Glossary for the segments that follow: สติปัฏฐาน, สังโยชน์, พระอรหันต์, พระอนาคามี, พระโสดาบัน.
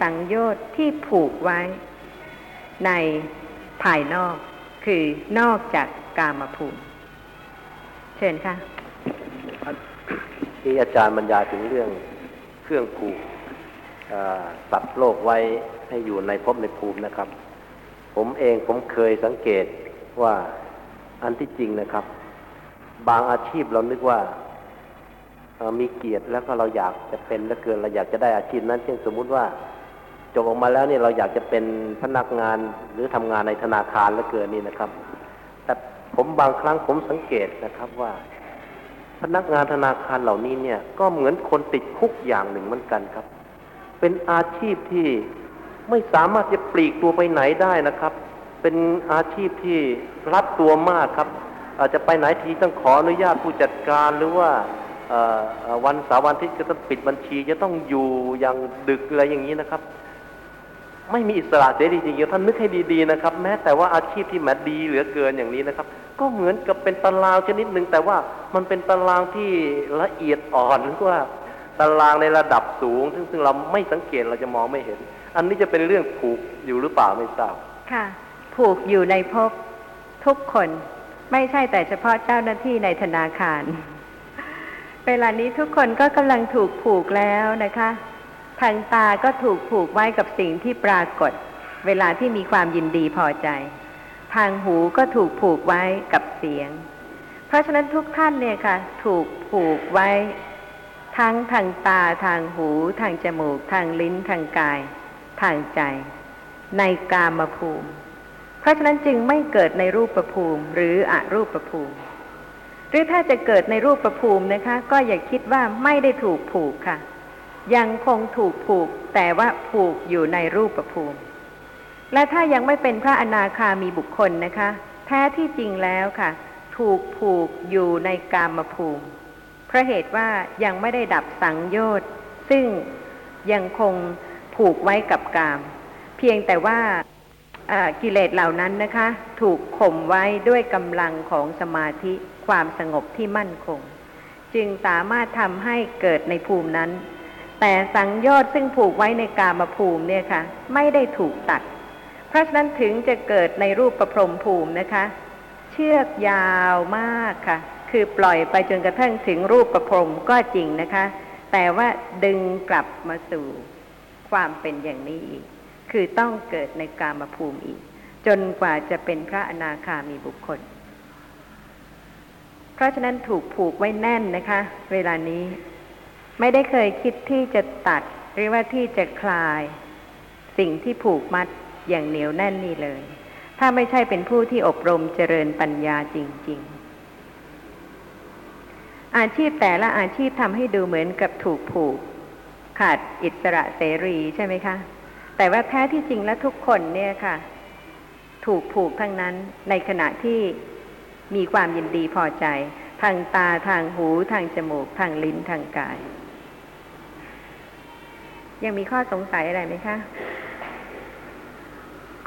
สังโยชน์ที่ผูกไว้ในภายนอกคือนอกจากกามภูมิเชิญค่ะที่อาจารย์บรรยายถึงเรื่องเครื่องผูกสัตว์โลกไว้ให้อยู่ในภพในภูมินะครับผมเคยสังเกตว่าอันที่จริงนะครับบางอาชีพเรานึกว่ามีเกียรติแล้วก็เราอยากจะเป็นเหลือเกินเราอยากจะได้อาชีพนั้นเช่นสมมุติว่าจบออกมาแล้วเนี่ยเราอยากจะเป็นพนักงานหรือทำงานในธนาคารเหลือเกินนี่นะครับแต่ผมบางครั้งผมสังเกตนะครับว่าพนักงานธนาคารเหล่านี้เนี่ยก็เหมือนคนติดคุกอย่างหนึ่งเหมือนกันครับเป็นอาชีพที่ไม่สามารถจะปลีกตัวไปไหนได้นะครับเป็นอาชีพที่รัดตัวมากครับอาจจะไปไหนทีต้องขออนุญาตผู้จัดการหรือว่าวันเสาร์วันอาทิตย์จะต้องปิดบัญชีจะต้องอยู่อย่างดึกอะไรอย่างนี้นะครับไม่มีอิสระเสรีจริงๆท่านนึกให้ดีๆนะครับแม้แต่ว่าอาชีพที่แม้ดีเหลือเกินอย่างนี้นะครับก็เหมือนกับเป็นตารางชนิดหนึ่งแต่ว่ามันเป็นตารางที่ละเอียดอ่อนหรือว่าตารางในระดับสูงซึ่งเราไม่สังเกตเราจะมองไม่เห็นอันนี้จะเป็นเรื่องผูกอยู่หรือเปล่าไม่ทราบค่ะผูกอยู่ในภพทุกคนไม่ใช่แต่เฉพาะเจ้าหน้าที่ในธนาคารเวลานี้ทุกคนก็กำลังถูกผูกแล้วนะคะทางตาก็ถูกผูกไว้กับสิ่งที่ปรากฏเวลาที่มีความยินดีพอใจทางหูก็ถูกผูกไว้กับเสียงเพราะฉะนั้นทุกท่านเนี่ยค่ะถูกผูกไว้ทั้งทางตาทางหูทางจมูกทางลิ้นทางกายทางใจในกามภูมิเพราะฉะนั้นจึงไม่เกิดในรูปภูมิหรืออรูปภูมิหรือถ้าจะเกิดในรูปภูมินะคะก็อย่าคิดว่าไม่ได้ถูกผูกค่ะยังคงถูกผูกแต่ว่าผูกอยู่ในรูปภูมิและถ้ายังไม่เป็นพระอนาคามีบุคคลนะคะแท้ที่จริงแล้วค่ะถูกผูกอยู่ในกามภูมิเพราะเหตุว่ายังไม่ได้ดับสังโยชน์ซึ่งยังคงผูกไว้กับกามเพียงแต่ว่ากิเลสเหล่านั้นนะคะถูกข่มไว้ด้วยกำลังของสมาธิความสงบที่มั่นคงจึงสามารถทำให้เกิดในภูมินั้นแต่สังโยชน์ซึ่งผูกไว้ในกามภูมิเนี่ยค่ะไม่ได้ถูกตัดเพราะฉะนั้นถึงจะเกิดในรูปประพรหมภูมินะคะเชือกยาวมากค่ะคือปล่อยไปจนกระทั่งถึงรูปประพรหมก็จริงนะคะแต่ว่าดึงกลับมาสู่ความเป็นอย่างนี้อีกคือต้องเกิดในกามภูมิอีกจนกว่าจะเป็นพระอนาคามีบุคคลเพราะฉะนั้นถูกผูกไว้แน่นนะคะเวลานี้ไม่ได้เคยคิดที่จะตัดหรือว่าที่จะคลายสิ่งที่ผูกมัดอย่างเหนียวแน่นนี่เลยถ้าไม่ใช่เป็นผู้ที่อบรมเจริญปัญญาจริงๆอาชีพแต่ละอาชีพทำให้ดูเหมือนกับถูกผูกขาดอิสระเสรีใช่ไหมคะแต่ว่าแท้ที่จริงแล้วทุกคนเนี่ยค่ะถูกผูกทั้งนั้นในขณะที่มีความยินดีพอใจทางตาทางหูทางจมูกทางลิ้นทางกายยังมีข้อสงสัยอะไรไหมคะ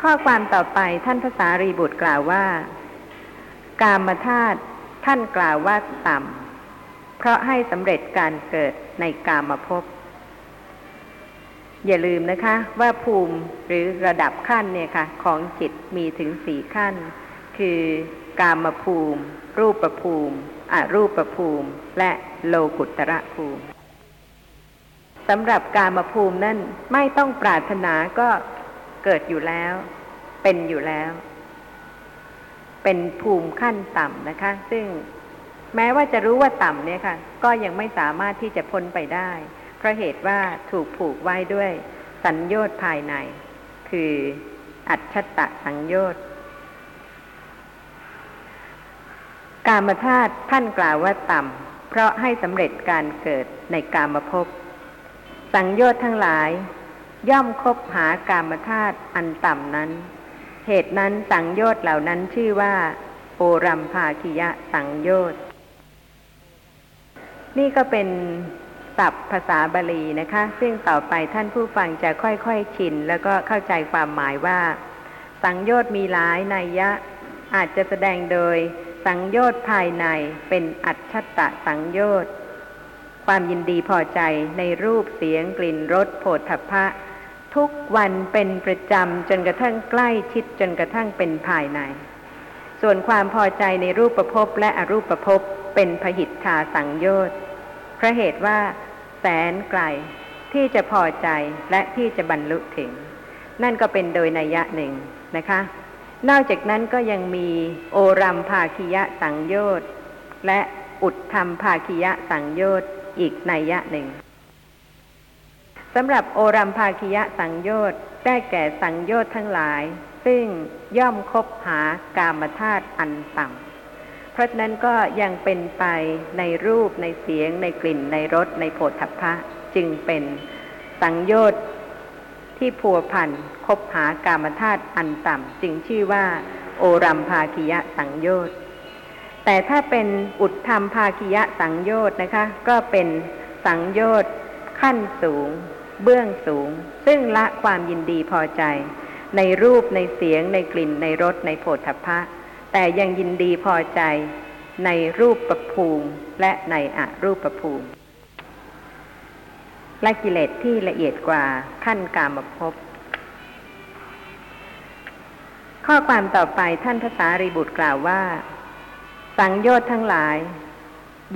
ข้อความต่อไปท่านพระสารีบุตรกล่าวว่ากามธาตุท่านกล่าวว่าต่ำเพราะให้สำเร็จการเกิดในกามภพอย่าลืมนะคะว่าภูมิหรือระดับขั้นเนี่ยค่ะของจิตมีถึง4ขั้นคือกามภูมิรูปภูมิอรูปภูมิและโลกุตตรภูมิสำหรับกามภูมินั้นไม่ต้องปรารถนาก็เกิดอยู่แล้วเป็นอยู่แล้วเป็นภูมิขั้นต่ำนะคะซึ่งแม้ว่าจะรู้ว่าต่ำเนี่ยค่ะก็ยังไม่สามารถที่จะพ้นไปได้เพราะเหตุว่าถูกผูกไว้ด้วยสัญโยชน์ภายในคืออัจฉตะสังโยชน์กามธาตุท่านกล่าวว่าต่ำเพราะให้สำเร็จการเกิดในกามภพสังโยชน์ทั้งหลายย่อมคบหากามธาตุอันต่ำนั้นเหตุนั้นสังโยชน์เหล่านั้นชื่อว่าโอรัมภาคิยะสังโยชน์นี่ก็เป็นศัพท์ภาษาบาลีนะคะซึ่งต่อไปท่านผู้ฟังจะค่อยๆชินแล้วก็เข้าใจความหมายว่าสังโยชน์มีหลายนัยยะอาจจะแสดงโดยสังโยชน์ภายในเป็นอัจฉตะสังโยชน์ความยินดีพอใจในรูปเสียงกลิ่นรสโผฏฐัพพะ ทุกวันเป็นประจำจนกระทั่งใกล้ชิดจนกระทั่งเป็นภายในส่วนความพอใจในรูปภพและอรูปภพเป็นพหิทธาสังโยชน์เพราะเหตุว่าแสนไกลที่จะพอใจและที่จะบรรลุถึงนั่นก็เป็นโดยนัยยะหนึ่งนะคะนอกจากนั้นก็ยังมีโอรัมภาคิยะสังโยชน์และอุทธัมภาคิยะสังโยชน์อีกนัยยะหนึ่งสำหรับโอรัมภาคิยะสังโยชน์ได้แก่สังโยชน์ทั้งหลายซึ่งย่อมคบหากามธาตุอันต่ำเพราะฉะนั้นก็ยังเป็นไปในรูปในเสียงในกลิ่นในรสในโผฏฐัพพะจึงเป็นสังโยชน์ที่พัวพันคบหากามธาตุอันต่ำจึงชื่อว่าโอรัมภาคิยะสังโยชน์แต่ถ้าเป็นอุทธัมภาคิยะสังโยชน์นะคะก็เป็นสังโยชน์ขั้นสูงเบื้องสูงซึ่งละความยินดีพอใจในรูปในเสียงในกลิ่นในรสในโผฏฐัพพะแต่ยังยินดีพอใจในรูปภูมิและในอรูปภูมิและกิเลสที่ละเอียดกว่าขั้นกามภพข้อความต่อไปท่านพระสารีบุตรกล่าวว่าสังโยชน์ทั้งหลาย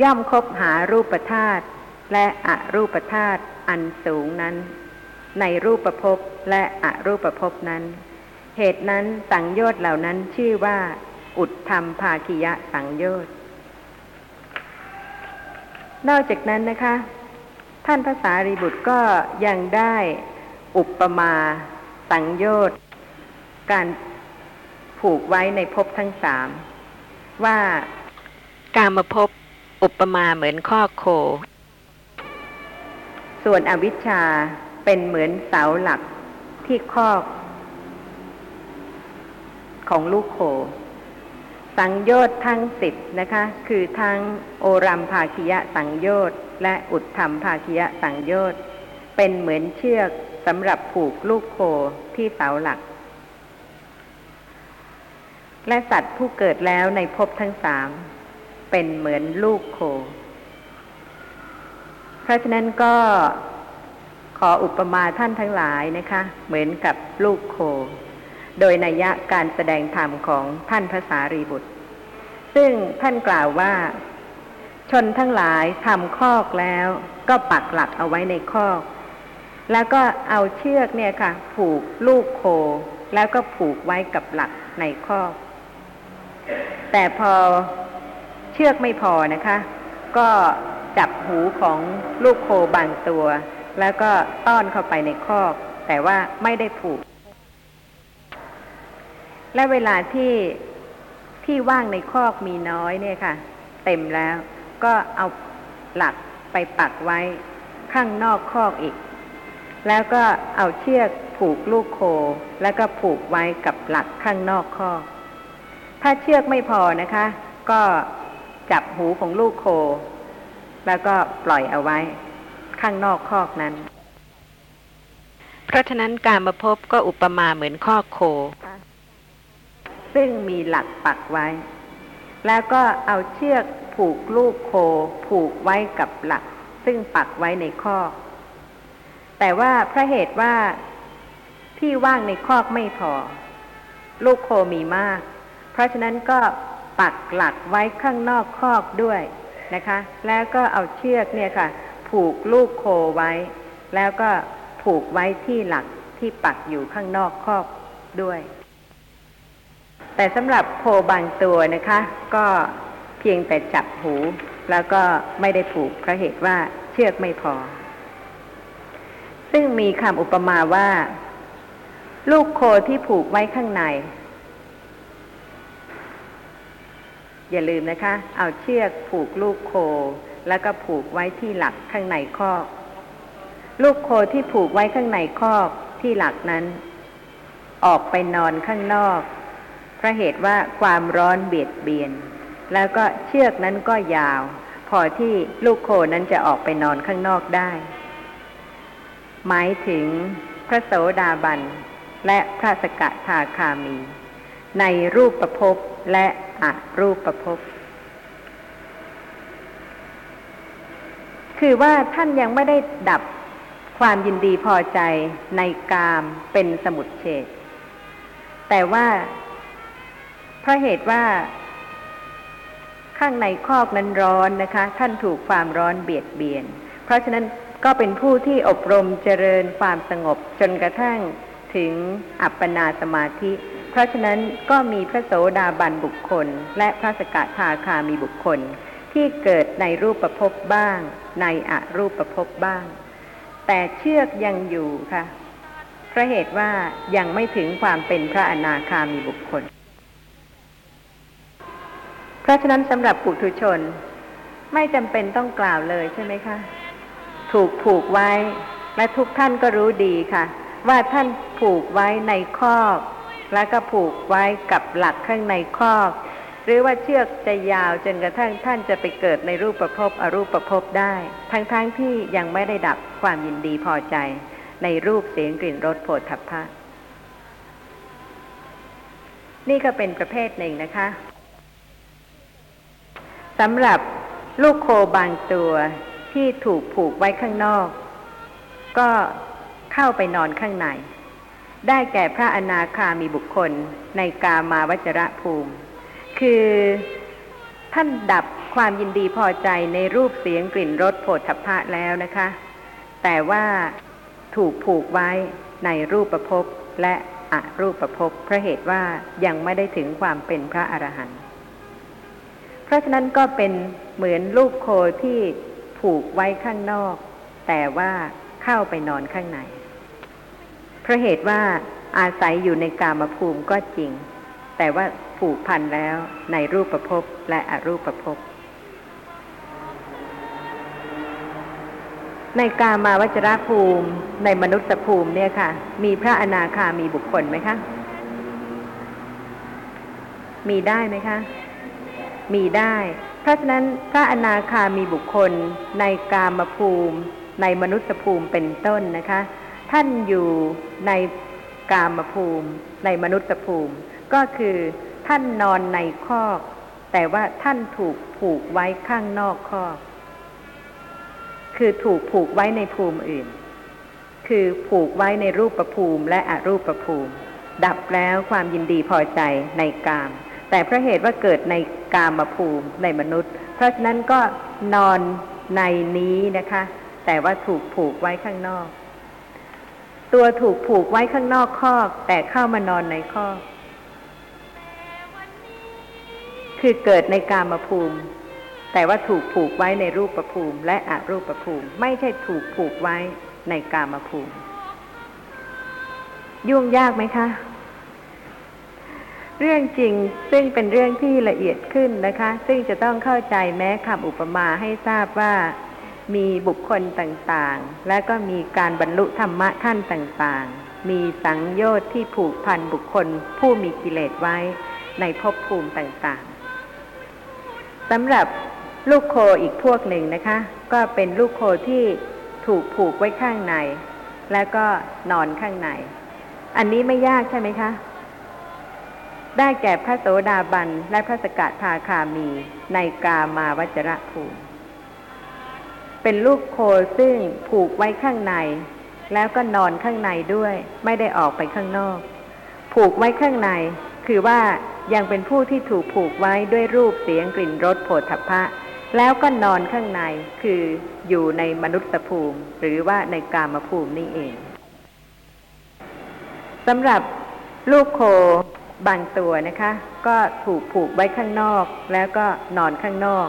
ย่อมคบหารูปธาตุและอรูปธาตุอันสูงนั้นในรูปภพและอรูปภพนั้นเหตุนั้นสังโยชน์เหล่านั้นชื่อว่าอุทธัมภาคิยะสังโยชน์นอกจากนั้นนะคะท่านพระสารีบุตรก็ยังได้อุปมาสังโยชน์การผูกไว้ในภพทั้งสามว่ากามภพอุปมาเหมือนข้อโคส่วนอวิชชาเป็นเหมือนเสาหลักที่ครอบของลูกโคสังโยชน์ทั้ง10นะคะคือทั้งโอรัมภาคิยะสังโยชน์และอุทธัมภาคิยะสังโยชน์เป็นเหมือนเชือกสำหรับผูกลูกโคที่เสาหลักและสัตว์ผู้เกิดแล้วในภพทั้ง3เป็นเหมือนลูกโคเพราะฉะนั้นก็ขออุปมาท่านทั้งหลายนะคะเหมือนกับลูกโคโดยนัยยะการแสดงธรรมของท่านพระสารีบุตรซึ่งท่านกล่าวว่าชนทั้งหลายทำคอกแล้วก็ปักหลักเอาไว้ในคอกแล้วก็เอาเชือกเนี่ยค่ะผูกลูกโคแล้วก็ผูกไว้กับหลักในคอกแต่พอเชือกไม่พอนะคะก็จับหูของลูกโคบางตัวแล้วก็ต้อนเข้าไปในคอกแต่ว่าไม่ได้ผูกและเวลาที่ว่างในคอกมีน้อยเนี่ยค่ะเต็มแล้วก็เอาหลักไปปักไว้ข้างนอกคอกอีกแล้วก็เอาเชือกผูกลูกโคแล้วก็ผูกไว้กับหลักข้างนอกคอกถ้าเชือกไม่พอนะคะก็จับหูของลูกโคแล้วก็ปล่อยเอาไว้ข้างนอกคอกนั้นเพราะฉะนั้นการมาพบก็อุปมาเหมือนคอกโคซึ่งมีหลักปักไว้แล้วก็เอาเชือกผูกลูกโคผูกไว้กับหลักซึ่งปักไว้ในคอกแต่ว่าเพราะเหตุว่าที่ว่างในคอกไม่พอลูกโคมีมากเพราะฉะนั้นก็ปักหลักไว้ข้างนอกคอกด้วยนะคะแล้วก็เอาเชือกเนี่ยค่ะผูกลูกโคไว้แล้วก็ผูกไว้ที่หลักที่ปักอยู่ข้างนอกคอกด้วยแต่สำหรับโคบางตัวนะคะก็เพียงแต่จับหูแล้วก็ไม่ได้ผูกเพราะเหตุว่าเชือกไม่พอซึ่งมีคำอุปมาว่าลูกโคที่ผูกไว้ข้างในอย่าลืมนะคะเอาเชือกผูกลูกโคแล้วก็ผูกไว้ที่หลักข้างในคอกลูกโคที่ผูกไว้ข้างในคอกที่หลักนั้นออกไปนอนข้างนอกเพราะเหตุว่าความร้อนเบียดเบียนแล้วก็เชือกนั้นก็ยาวพอที่ลูกโคนั้นจะออกไปนอนข้างนอกได้หมายถึงพระโสดาบันและพระสกทาคามีในรูปภพและอรูปภพคือว่าท่านยังไม่ได้ดับ ความยินดีพอใจในกามเป็นสมุทเฉทแต่ว่าเพราะเหตุว่าข้างในคอกนั้นร้อนนะคะท่านถูกความร้อนเบียดเบียนเพราะฉะนั้นก็เป็นผู้ที่อบรมเจริญความสงบจนกระทั่งถึงอัปปนาสมาธิเพราะฉะนั้นก็มีพระโสดาบันบุคคลและพระสกทาคามีบุคคลที่เกิดในรูปภพบ้างในอรูปภพบ้างแต่เชือกยังอยู่ค่ะเพราะเหตุว่ายังไม่ถึงความเป็นพระอนาคามีบุคคลเพราะฉะนั้นสำหรับปุถุชนไม่จำเป็นต้องกล่าวเลยใช่ไหมคะถูกผูกไว้และทุกท่านก็รู้ดีค่ะว่าท่านผูกไว้ในคอกแล้วก็ผูกไว้กับหลักข้างในคอกหรือว่าเชือกจะยาวจนกระทั่งท่านจะไปเกิดในรูปภพอรูปภพได้ทั้งๆที่ยังไม่ได้ดับความยินดีพอใจในรูปเสียงกลิ่นรสโผฏฐัพพะนี่ก็เป็นประเภทหนึ่งนะคะสำหรับลูกโคบางตัวที่ถูกผูกไว้ข้างนอกก็เข้าไปนอนข้างในได้แก่พระอนาคามีบุคคลในกามาวจรภูมิคือท่านดับความยินดีพอใจในรูปเสียงกลิ่นรสโผฏฐัพพะแล้วนะคะแต่ว่าถูกผูกไว้ในรูปภพและอรูปภพเพราะเหตุว่ายังไม่ได้ถึงความเป็นพระอรหันต์เพราะฉะนั้นก็เป็นเหมือนลูกโคที่ผูกไว้ข้างนอกแต่ว่าเข้าไปนอนข้างในเพราะเหตุว่าอาศัยอยู่ในกามภูมิก็จริงแต่ว่าผูกพันแล้วในรูปภพและอรูปภพในกามาวจรภูมิในมนุษยภูมิเนี่ยค่ะมีพระอนาคามีบุคคลไหมคะมีได้ไหมคะมีได้เพราะฉะนั้นพระอนาคามีบุคคลในกามภูมิในมนุษยภูมิเป็นต้นนะคะท่านอยู่ในกามภูมิในมนุษยภูมิก็คือท่านนอนในคอกแต่ว่าท่านถูกผูกไว้ข้างนอกคอกคือถูกผูกไว้ในภูมิอื่นคือผูกไว้ในรูปภูมิและอรูปภูมิดับแล้วความยินดีพอใจในกามแต่เพราะเหตุว่าเกิดในกามภูมิในมนุษย์เพราะฉะนั้นก็นอนในนี้นะคะแต่ว่าถูกผูกไว้ข้างนอกตัวถูกผูกไว้ข้างนอกคอกแต่เข้ามานอนในคอกคือเกิดในกามภูมิแต่ว่าถูกผูกไว้ในรูปภูมิและอรูปภูมิไม่ใช่ถูกผูกไว้ในกามภูมิยุ่งยากไหมคะเรื่องจริงซึ่งเป็นเรื่องที่ละเอียดขึ้นนะคะซึ่งจะต้องเข้าใจแม้คำอุปมาให้ทราบว่ามีบุคคลต่างๆและก็มีการบรรลุธรรมะขั้นต่างๆมีสังโยชน์ที่ผูกพันบุคคลผู้มีกิเลสไว้ในภพภูมิต่างๆสำหรับลูกโคอีกพวกหนึ่งนะคะก็เป็นลูกโคที่ถูกผูกไว้ข้างในแล้วก็นอนข้างในอันนี้ไม่ยากใช่ไหมคะได้แก่พระโสดาบันและพระสกทาคามีในกามาวจรภูมิเป็นลูกโคซึ่งผูกไว้ข้างในแล้วก็นอนข้างในด้วยไม่ได้ออกไปข้างนอกผูกไว้ข้างในคือว่ายังเป็นผู้ที่ถูกผูกไว้ด้วยรูปเสียงกลิ่นรสโผฏฐัพพะแล้วก็นอนข้างในคืออยู่ในมนุษยภูมิหรือว่าในกามภูมินี่เองสำหรับลูกโคบางตัวนะคะก็ถูกผูกไว้ข้างนอกแล้วก็นอนข้างนอก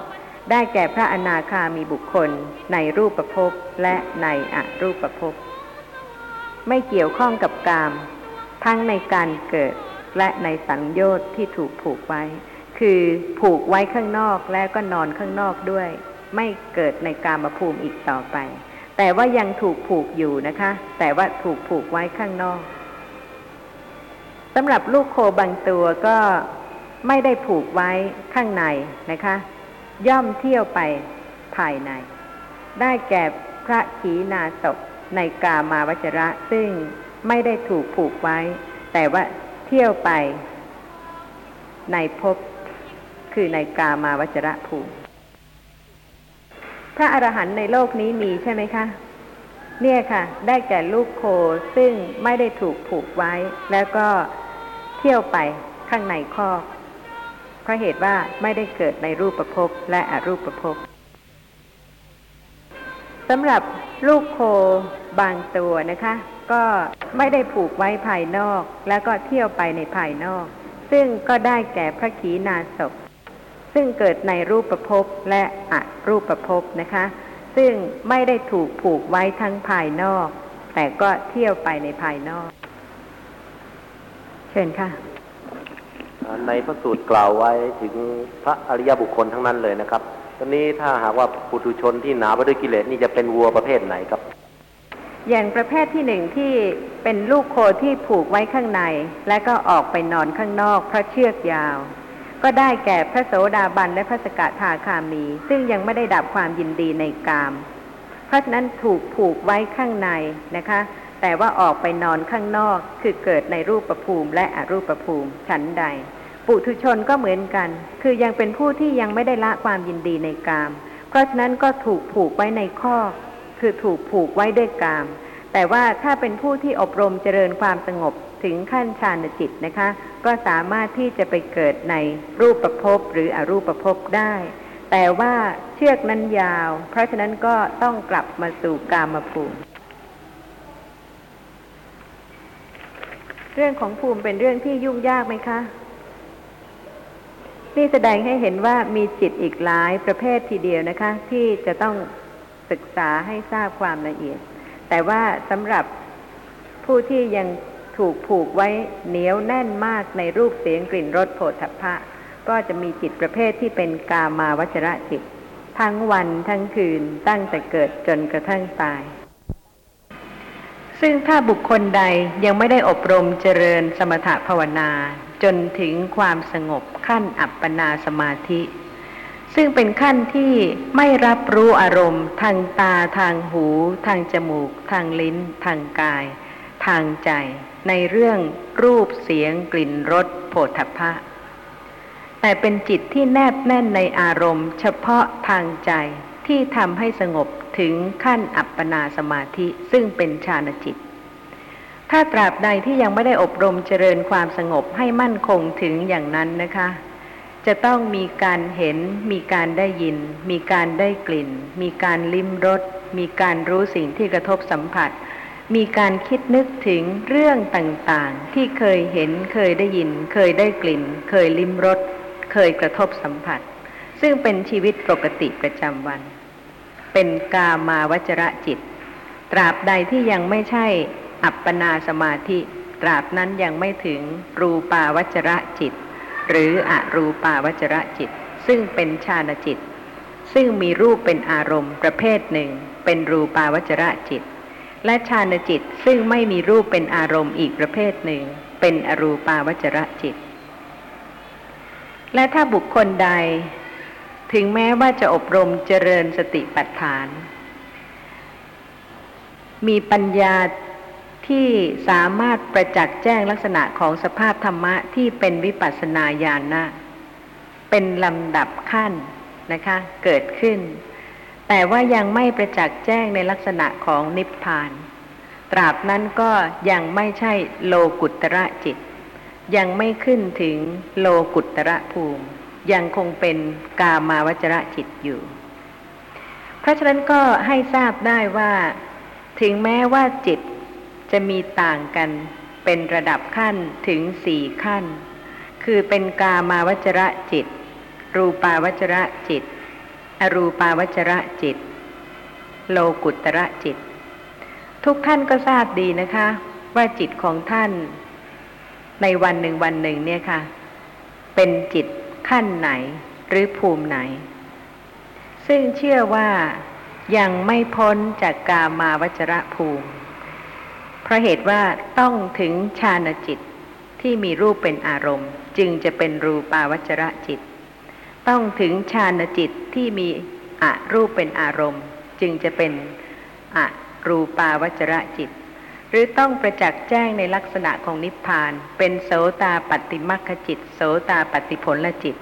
ได้แก่พระอนาคามีบุคคลในรูปภพและในอรูปภพไม่เกี่ยวข้องกับกามทั้งในการเกิดและในสังโยชน์ที่ถูกผูกไว้คือผูกไว้ข้างนอกและก็นอนข้างนอกด้วยไม่เกิดในกามภูมิอีกต่อไปแต่ว่ายังถูกผูกอยู่นะคะแต่ว่าถูกผูกไว้ข้างนอกสำหรับลูกโคบางตัวก็ไม่ได้ผูกไว้ข้างในนะคะย่อมเที่ยวไปภายในได้แก่พระขีณาสพในกามาวจระซึ่งไม่ได้ถูกผูกไว้แต่ว่าเที่ยวไปในภพคือในกามาวจรภูมิพระอรหันต์ในโลกนี้มีใช่ไหมคะ เนี่ยค่ะได้แก่ลูกโคซึ่งไม่ได้ถูกผูกไว้แล้วก็เที่ยวไปข้างในคอกเพราะเหตุว่าไม่ได้เกิดในรูปภพและอรูปภพสำหรับลูกโคบางตัวนะคะก็ไม่ได้ผูกไว้ภายนอกแล้วก็เที่ยวไปในภายนอกซึ่งก็ได้แก่พระขีณาสพซึ่งเกิดในรูปภพและอรูปภพนะคะซึ่งไม่ได้ถูกผูกไว้ทั้งภายนอกแต่ก็เที่ยวไปในภายนอกเชิญค่ะในพระสูตรกล่าวไว้ถึงพระอริยบุคคลทั้งนั้นเลยนะครับตอนนี้ถ้าหากว่าปุถุชนที่หนาไปด้วยกิเลสนี่จะเป็นวัวประเภทไหนครับอย่างประเภทที่หนึ่งที่เป็นลูกโคที่ผูกไว้ข้างในและก็ออกไปนอนข้างนอกเพราะเชือกยาวก็ได้แก่พระโสดาบันและพระสกทาคามีซึ่งยังไม่ได้ดับความยินดีในกามเพราะฉะนั้นถูกผูกไว้ข้างในนะคะแต่ว่าออกไปนอนข้างนอกคือเกิดในรูปภูมิและอรูปภูมิชั้นใดปุถุชนก็เหมือนกันคือยังเป็นผู้ที่ยังไม่ได้ละความยินดีในกามเพราะฉะนั้นก็ถูกผูกไว้ในข้อคือถูกผูกไว้ด้วยกามแต่ว่าถ้าเป็นผู้ที่อบรมเจริญความสงบถึงขั้นฌานจิตนะคะก็สามารถที่จะไปเกิดในรูปภพหรืออรูปภพได้แต่ว่าเชือกนั้นยาวเพราะฉะนั้นก็ต้องกลับมาสู่กามภูมิเรื่องของภูมิเป็นเรื่องที่ยุ่งยากไหมคะนี่แสดงให้เห็นว่ามีจิตอีกหลายประเภททีเดียวนะคะที่จะต้องศึกษาให้ทราบความละเอียดแต่ว่าสำหรับผู้ที่ยังถูกผูกไว้เหนียวแน่นมากในรูปเสียงกลิ่นรสโผฏฐัพพะก็จะมีจิตประเภทที่เป็นกามาวจรจิตทั้งวันทั้งคืนตั้งแต่เกิดจนกระทั่งตายซึ่งถ้าบุคคลใดยังไม่ได้อบรมเจริญสมถภาวนาจนถึงความสงบขั้นอัปปนาสมาธิซึ่งเป็นขั้นที่ไม่รับรู้อารมณ์ทางตาทางหูทางจมูกทางลิ้นทางกายทางใจในเรื่องรูปเสียงกลิ่นรสโผฏฐัพพะแต่เป็นจิตที่แนบแน่นในอารมณ์เฉพาะทางใจที่ทำให้สงบถึงขั้นอัปปนาสมาธิซึ่งเป็นฌานจิตถ้าตราบใดที่ยังไม่ได้อบรมเจริญความสงบให้มั่นคงถึงอย่างนั้นนะคะจะต้องมีการเห็นมีการได้ยินมีการได้กลิ่นมีการลิ้มรสมีการรู้สิ่งที่กระทบสัมผัสมีการคิดนึกถึงเรื่องต่างๆที่เคยเห็นเคยได้ยินเคยได้กลิ่นเคยลิ้มรสเคยกระทบสัมผัสซึ่งเป็นชีวิตปกติประจำวันเป็นกามาวจรจิตตราบใดที่ยังไม่ใช่อัปปนาสมาธิตราบนั้นยังไม่ถึงรูปาวจรจิตหรืออรูปาวจรจิตซึ่งเป็นฌานจิตซึ่งมีรูปเป็นอารมณ์ประเภทหนึ่งเป็นรูปาวจรจิตและฌานจิตซึ่งไม่มีรูปเป็นอารมณ์อีกประเภทหนึ่งเป็นอรูปาวจรจิตและถ้าบุคคลใดถึงแม้ว่าจะอบรมเจริญสติปัฏฐานมีปัญญาที่สามารถประจักษ์แจ้งลักษณะของสภาพธรรมะที่เป็นวิปัสสนาญาณะเป็นลำดับขั้นนะคะเกิดขึ้นแต่ว่ายังไม่ประจักษ์แจ้งในลักษณะของนิพพานตราบนั้นก็ยังไม่ใช่โลกุตระจิตยังไม่ขึ้นถึงโลกุตระภูมิยังคงเป็นกามาวจรจิตอยู่เพราะฉะนั้นก็ให้ทราบได้ว่าถึงแม้ว่าจิตจะมีต่างกันเป็นระดับขั้นถึง4ขั้นคือเป็นกามาวจรจิตรูปาวจรจิตอรูปาวจรจิตโลกุตระจิตทุกท่านก็ทราบดีนะคะว่าจิตของท่านในวันหนึ่งเนี่ยค่ะเป็นจิตขั้นไหนหรือภูมิไหนซึ่งเชื่อว่ายังไม่พ้นจากกามาวจรภูมิเพราะเหตุว่าต้องถึงฌานจิตที่มีรูปเป็นอารมณ์จึงจะเป็นรูปาวจรจิตต้องถึงฌานจิตที่มีอรูปเป็นอารมณ์จึงจะเป็นอรูปาวจรจิตหรือต้องประจักษ์แจ้งในลักษณะของนิพพานเป็นโสตาปัตติมัคคจิตโสตาปัตติผลจิต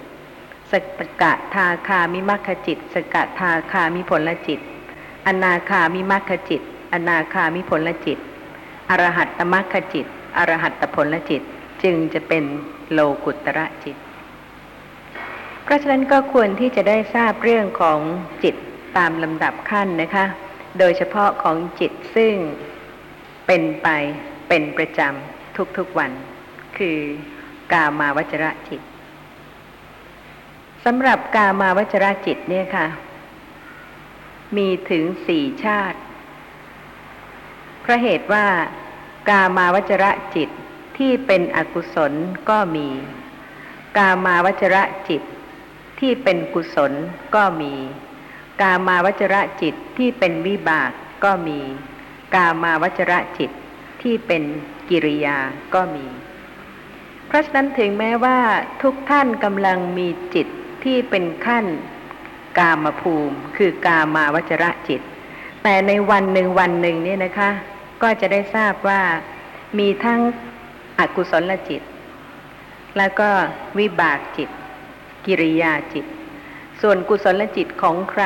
สกทาคามิมัคคจิตสกทาคามิผลจิตอนาคามิมัคคจิต อนาคามิผลจิตอรหัตตมรรคจิตอรหัตตผลจิตจึงจะเป็นโลกุตระจิตเพราะฉะนั้นก็ควรที่จะได้ทราบเรื่องของจิตตามลำดับขั้นนะคะโดยเฉพาะของจิตซึ่งเป็นไปเป็นประจำทุกๆวันคือกามาวจรจิตสำหรับกามาวจรจิตเนี่ยค่ะมีถึง4ชาติเพราะเหตุว่ากามาวจรจิตที่เป็นอกุศลก็มีกามาวจรจิตที่เป็นกุศลก็มีกามาวจรจิตที่เป็นวิบากก็มีกามาวจรจิตที่เป็นกิริยาก็มีเพราะฉะนั้นถึงแม้ว่าทุกท่านกำลังมีจิตที่เป็นขั้นกามภูมิคือกามาวจรจิตแต่ในวันหนึ่งเนี่ยนะคะก็จะได้ทราบว่ามีทั้งอกุศลจิตแล้วก็วิบากจิตกิริยาจิตส่วนกุศลจิตของใคร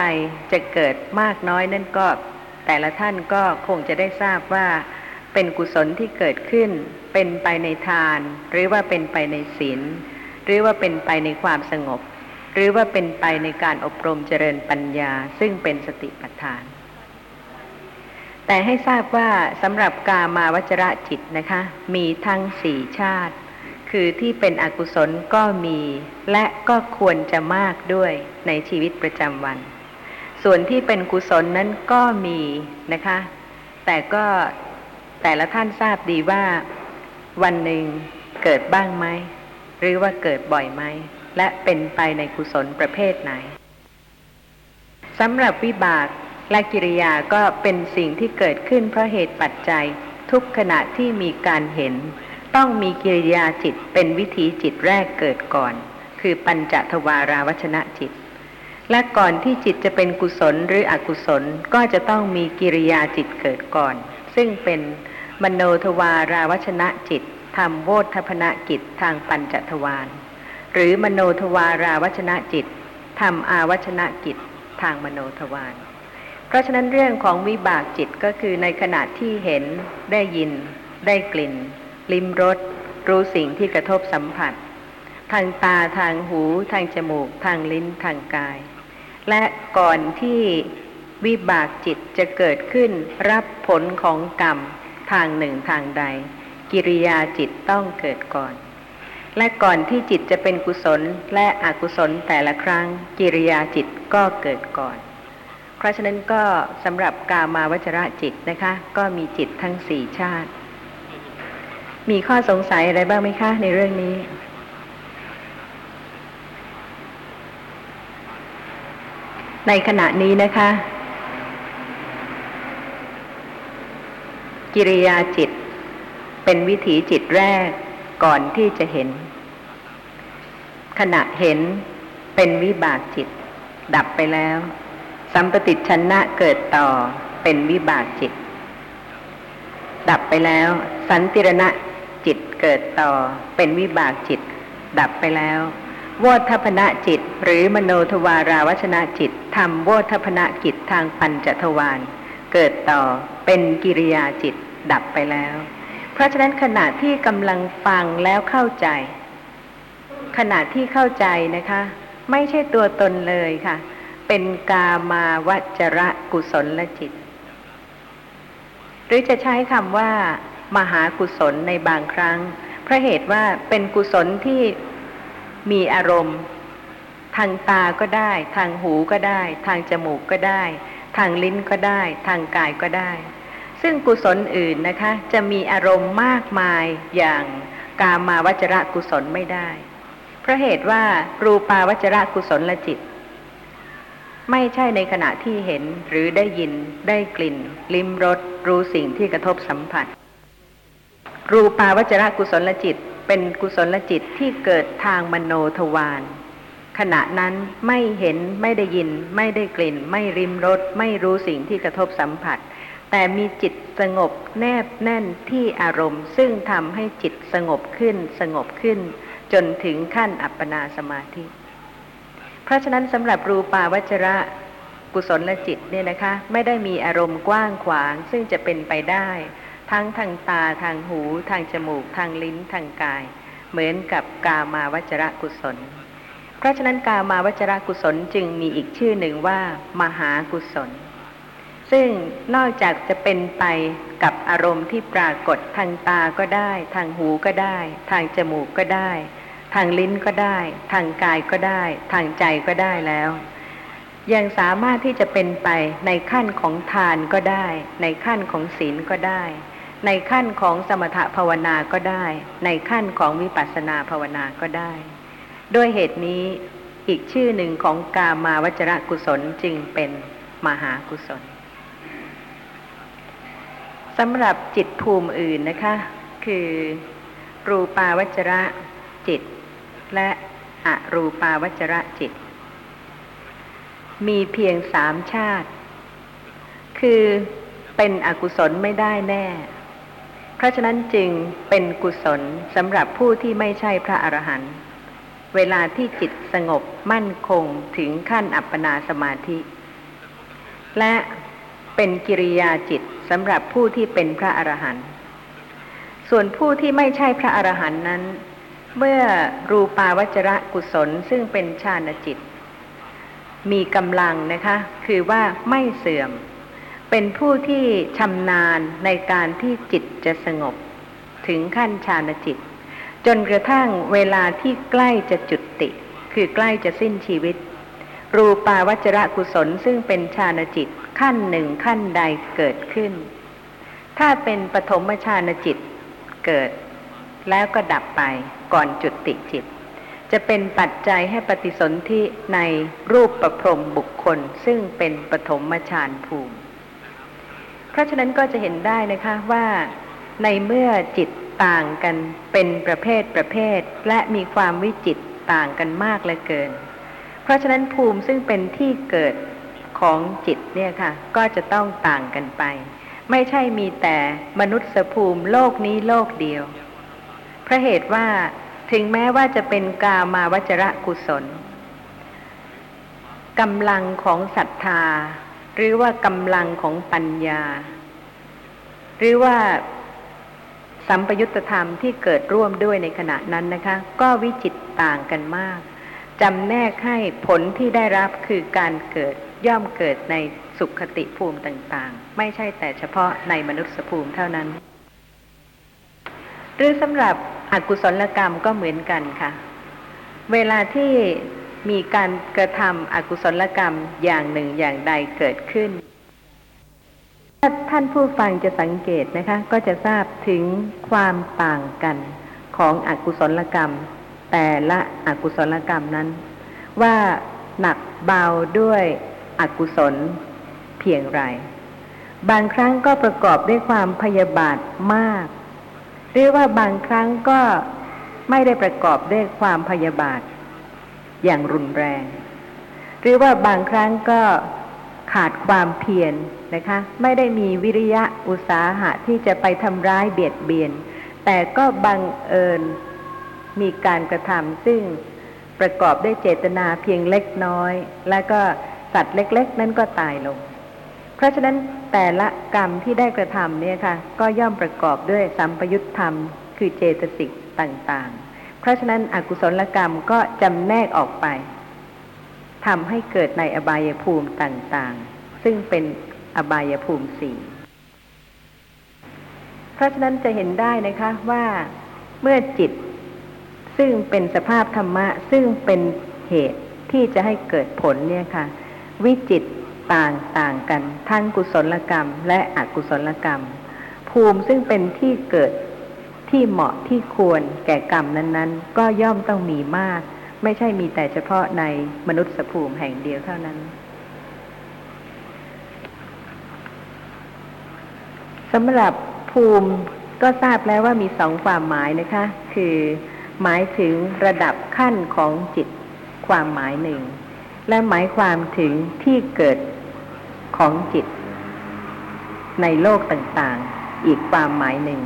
จะเกิดมากน้อยนั่นก็แต่ละท่านก็คงจะได้ทราบว่าเป็นกุศลที่เกิดขึ้นเป็นไปในทานหรือว่าเป็นไปในศีลหรือว่าเป็นไปในความสงบหรือว่าเป็นไปในการอบรมเจริญปัญญาซึ่งเป็นสติปัฏฐานแต่ให้ทราบว่าสำหรับกามาวจรจิตนะคะมีทั้ง4ชาติคือที่เป็นอกุศลก็มีและก็ควรจะมากด้วยในชีวิตประจำวันส่วนที่เป็นกุศลนั้นก็มีนะคะแต่ก็แต่ละท่านทราบดีว่าวันหนึ่งเกิดบ้างไหมหรือว่าเกิดบ่อยไหมและเป็นไปในกุศลประเภทไหนสำหรับวิบากและกิริยาก็เป็นสิ่งที่เกิดขึ้นเพราะเหตุปัจจัยทุกขณะที่มีการเห็นต้องมีกิริยาจิตเป็นวิถีจิตแรกเกิดก่อนคือปัญจทวาราวชนะจิตและก่อนที่จิตจะเป็นกุศลหรืออกุศลก็จะต้องมีกิริยาจิตเกิดก่อนซึ่งเป็นมโนทวาราวชนะจิตทำโวฏฐพนกิจทางปัญจทวารหรือมโนทวาราวชนะจิตทำอาวชนะกิจทางมโนทวารเพราะฉะนั้นเรื่องของวิบากจิตก็คือในขณะที่เห็นได้ยินได้กลิ่นลิ้มรสรู้สิ่งที่กระทบสัมผัสทางตาทางหูทางจมูกทางลิ้นทางกายและก่อนที่วิบากจิตจะเกิดขึ้นรับผลของกรรมทางหนึ่งทางใดกิริยาจิตต้องเกิดก่อนและก่อนที่จิตจะเป็นกุศลและอกุศลแต่ละครั้งกิริยาจิตก็เกิดก่อนเพราะฉะนั้นก็สำหรับกามาวจรจิตนะคะก็มีจิตทั้ง4ชาติมีข้อสงสัยอะไรบ้างไหมคะในเรื่องนี้ในขณะนี้นะคะกิริยาจิตเป็นวิถีจิตแรกก่อนที่จะเห็นขณะเห็นเป็นวิบากจิตดับไปแล้วสัมปติชชนะเกิดต่อเป็นวิบากจิตดับไปแล้วสันติรณะจิตเกิดต่อเป็นวิบากจิตดับไปแล้วโวฏฐพนจิตหรือมโนทวาราวชนะจิตทำโวฏฐพนกิจทางปัญจทวารเกิดต่อเป็นกิริยาจิตดับไปแล้วเพราะฉะนั้นขณะที่กำลังฟังแล้วเข้าใจขณะที่เข้าใจนะคะไม่ใช่ตัวตนเลยค่ะเป็นกามาวจรกุศลจิตหรือจะใช้คำว่ามหากุศลในบางครั้งเพราะเหตุว่าเป็นกุศลที่มีอารมณ์ทางตาก็ได้ทางหูก็ได้ทางจมูกก็ได้ทางลิ้นก็ได้ทางกายก็ได้ซึ่งกุศลอื่นนะคะจะมีอารมณ์มากมายอย่างกามาวจรกุศลไม่ได้เพราะเหตุว่ารูปาวจรกุศลจิตไม่ใช่ในขณะที่เห็นหรือได้ยินได้กลิ่นลิ้มรสรู้สิ่งที่กระทบสัมผัสรูปาวจรกุศลจิตเป็นกุศลจิตที่เกิดทางมโนทวารขณะนั้นไม่เห็นไม่ได้ยินไม่ได้กลิ่นไม่ลิ้มรสไม่รู้สิ่งที่กระทบสัมผัสแต่มีจิตสงบแนบแน่นที่อารมณ์ซึ่งทำให้จิตสงบขึ้นจนถึงขั้นอัปปนาสมาธิเพราะฉะนั้นสำหรับรูปาวจร กุศลจิตเนี่ยนะคะไม่ได้มีอารมณ์กว้างขวางซึ่งจะเป็นไปได้ทั้งทางตาทางหูทางจมูกทางลิ้นทางกายเหมือนกับกามาวจรกุศลเพราะฉะนั้นกามาวจรกุศลจึงมีอีกชื่อหนึ่งว่ามหากุศลซึ่งนอกจากจะเป็นไปกับอารมณ์ที่ปรากฏทางตาก็ได้ทางหูก็ได้ทางจมูกก็ได้ทางลิ้นก็ได้ทางกายก็ได้ทางใจก็ได้แล้วยังสามารถที่จะเป็นไปในขั้นของทานก็ได้ในขั้นของศีลก็ได้ในขั้นของสมถภาวนาก็ได้ในขั้นของวิปัสสนาภาวนาก็ได้ด้วยเหตุนี้อีกชื่อหนึ่งของกามาวจรกุศลจึงเป็นมหากุศลสำหรับจิตภูมิอื่นนะคะคือรูปาวจรจิตและอรูปาวจรจิตมีเพียง3ชาติคือเป็นอกุศลไม่ได้แน่เพราะฉะนั้นจึงเป็นกุศลสำหรับผู้ที่ไม่ใช่พระอรหันต์เวลาที่จิตสงบมั่นคงถึงขั้นอัปปนาสมาธิและเป็นกิริยาจิตสำหรับผู้ที่เป็นพระอรหันต์ส่วนผู้ที่ไม่ใช่พระอรหันต์นั้นเมื่อรูปาวจรกุศลซึ่งเป็นฌานจิตมีกำลังนะคะคือว่าไม่เสื่อมเป็นผู้ที่ชำนาญในการที่จิตจะสงบถึงขั้นฌานจิตจนกระทั่งเวลาที่ใกล้จะจุติคือใกล้จะสิ้นชีวิตรูปาวจรกุศลซึ่งเป็นฌานจิตขั้นหนึ่งขั้นใดเกิดขึ้นถ้าเป็นปฐมฌานจิตเกิดแล้วก็ดับไปก่อนจุติจิตจะเป็นปัจจัยให้ปฏิสนธิในรูปประพรหมบุคคลซึ่งเป็นปฐมฌานภูมิเพราะฉะนั้นก็จะเห็นได้นะคะว่าในเมื่อจิตต่างกันเป็นประเภทและมีความวิจิตต่างกันมากเหลือเกินเพราะฉะนั้นภูมิซึ่งเป็นที่เกิดของจิตเนี่ยค่ะก็จะต้องต่างกันไปไม่ใช่มีแต่มนุษยภูมิโลกนี้โลกเดียวเพราะเหตุว่าถึงแม้ว่าจะเป็นกามาวจรกุศลกำลังของศรัทธาหรือว่ากำลังของปัญญาหรือว่าสัมปยุตตธรรมที่เกิดร่วมด้วยในขณะนั้นนะคะก็วิจิตต่างกันมากจำแนกให้ผลที่ได้รับคือการเกิดย่อมเกิดในสุขติภูมิต่างๆไม่ใช่แต่เฉพาะในมนุษยภูมิเท่านั้นหรือสำหรับอกุศลกรรมก็เหมือนกันค่ะเวลาที่มีการกระทำอกุศลกรรมอย่างหนึ่งอย่างใดเกิดขึ้นถ้าท่านผู้ฟังจะสังเกตนะคะก็จะทราบถึงความต่างกันของอกุศลกรรมแต่ละอกุศลกรรมนั้นว่าหนักเบาด้วยอกุศลเพียงไรบางครั้งก็ประกอบด้วยความพยาบาทมากหรือว่าบางครั้งก็ไม่ได้ประกอบด้วยความพยาบาทอย่างรุนแรงหรือว่าบางครั้งก็ขาดความเพียรนะคะไม่ได้มีวิริยะอุตสาหะที่จะไปทำร้ายเบียดเบียนแต่ก็บังเอิญมีการกระทำซึ่งประกอบด้วยเจตนาเพียงเล็กน้อยแล้วก็สัตว์เล็กๆนั้นก็ตายลงเพราะฉะนั้นแต่ละกรรมที่ได้กระทำเนี่ยค่ะก็ย่อมประกอบด้วยสัมปยุตธรรมคือเจตสิกต่างๆเพราะฉะนั้นอกุศลกรรมก็จำแนกออกไปทำให้เกิดในอบายภูมิต่างๆซึ่งเป็นอบายภูมิสี่เพราะฉะนั้นจะเห็นได้นะคะว่าเมื่อจิตซึ่งเป็นสภาพธรรมะซึ่งเป็นเหตุที่จะให้เกิดผลเนี่ยค่ะวิจิตต่างกันทั้งกุศลกรรมและอกุศลกรรมภูมิซึ่งเป็นที่เกิดที่เหมาะที่ควรแก่กรรมนั้นๆก็ย่อมต้องมีมากไม่ใช่มีแต่เฉพาะในมนุษยภูมิแห่งเดียวเท่านั้นสำหรับภูมิก็ทราบแล้วว่ามีสองความหมายนะคะคือหมายถึงระดับขั้นของจิตความหมายหนึ่งและหมายความถึงที่เกิดของจิตในโลกต่างๆอีกความหมายหนึ่ง